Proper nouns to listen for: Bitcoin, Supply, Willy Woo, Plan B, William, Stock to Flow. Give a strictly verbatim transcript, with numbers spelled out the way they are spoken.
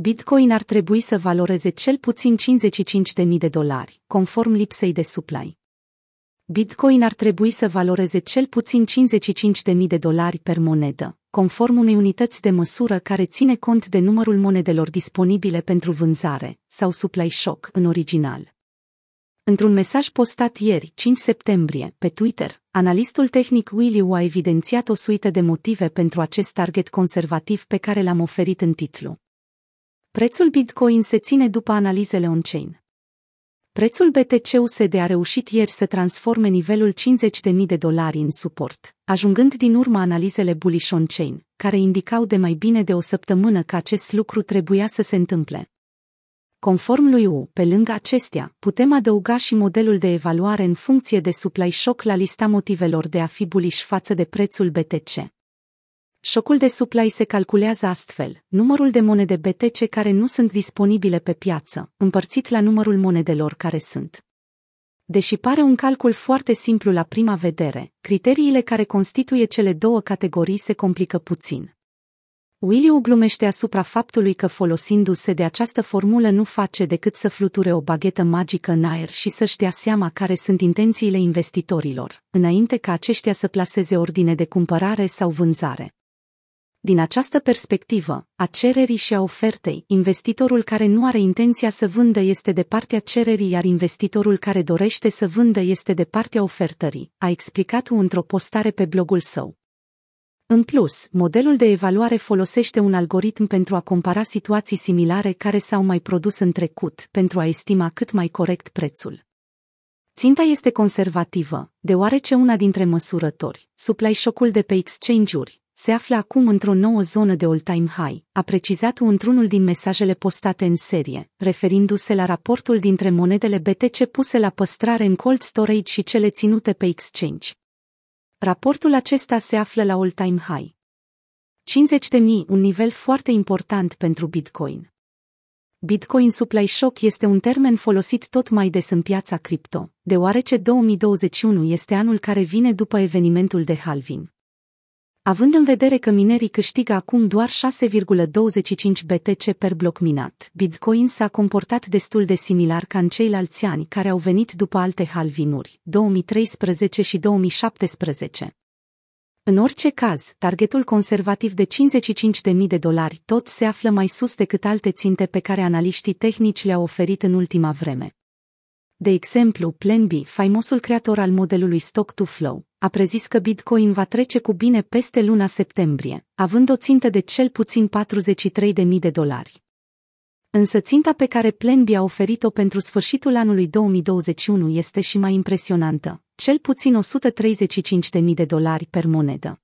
Bitcoin ar trebui să valoreze cel puțin cincizeci și cinci de mii de dolari, conform lipsei de supply. Bitcoin ar trebui să valoreze cel puțin cincizeci și cinci de mii de dolari per monedă, conform unei unități de măsură care ține cont de numărul monedelor disponibile pentru vânzare, sau supply shock în original. Într-un mesaj postat ieri, cinci septembrie, pe Twitter, analistul tehnic Willy Woo a evidențiat o suită de motive pentru acest target conservativ pe care l-am oferit în titlu. Prețul Bitcoin se ține după analizele on-chain. Prețul B T C U S D a reușit ieri să transforme nivelul cincizeci de mii de dolari în suport, ajungând din urma analizele bullish on-chain, care indicau de mai bine de o săptămână că acest lucru trebuia să se întâmple. Conform lui U, pe lângă acestea, putem adăuga și modelul de evaluare în funcție de supply shock la lista motivelor de a fi bullish față de prețul B T C. Șocul de supply se calculează astfel: numărul de monede B T C care nu sunt disponibile pe piață, împărțit la numărul monedelor care sunt. Deși pare un calcul foarte simplu la prima vedere, criteriile care constituie cele două categorii se complică puțin. William glumește asupra faptului că folosindu-se de această formulă nu face decât să fluture o baghetă magică în aer și să-și dea seama care sunt intențiile investitorilor, înainte ca aceștia să plaseze ordine de cumpărare sau vânzare. Din această perspectivă, a cererii și a ofertei, investitorul care nu are intenția să vândă este de partea cererii, iar investitorul care dorește să vândă este de partea ofertării, a explicat-o într-o postare pe blogul său. În plus, modelul de evaluare folosește un algoritm pentru a compara situații similare care s-au mai produs în trecut, pentru a estima cât mai corect prețul. Ținta este conservativă, deoarece una dintre măsurători, supply shock-ul de pe exchange-uri, se află acum într-o nouă zonă de all-time high, a precizat într-unul din mesajele postate în serie, referindu-se la raportul dintre monedele B T C puse la păstrare în cold storage și cele ținute pe exchange. Raportul acesta se află la all-time high. cincizeci de mii, un nivel foarte important pentru Bitcoin. Bitcoin supply shock este un termen folosit tot mai des în piața cripto, deoarece două mii douăzeci și unu este anul care vine după evenimentul de halving. Având în vedere că minerii câștigă acum doar șase virgulă douăzeci și cinci B T C per bloc minat, Bitcoin s-a comportat destul de similar ca în ceilalți ani care au venit după alte halvinuri, două mii treisprezece și două mii șaptesprezece. În orice caz, targetul conservativ de cincizeci și cinci de mii de dolari tot se află mai sus decât alte ținte pe care analiștii tehnici le-au oferit în ultima vreme. De exemplu, Plan B, faimosul creator al modelului Stock to Flow, a prezis că Bitcoin va trece cu bine peste luna septembrie, având o țintă de cel puțin patruzeci și trei de mii de dolari. Însă ținta pe care Plan B a oferit-o pentru sfârșitul anului două mii douăzeci și unu este și mai impresionantă, cel puțin o sută treizeci și cinci de mii de dolari per monedă.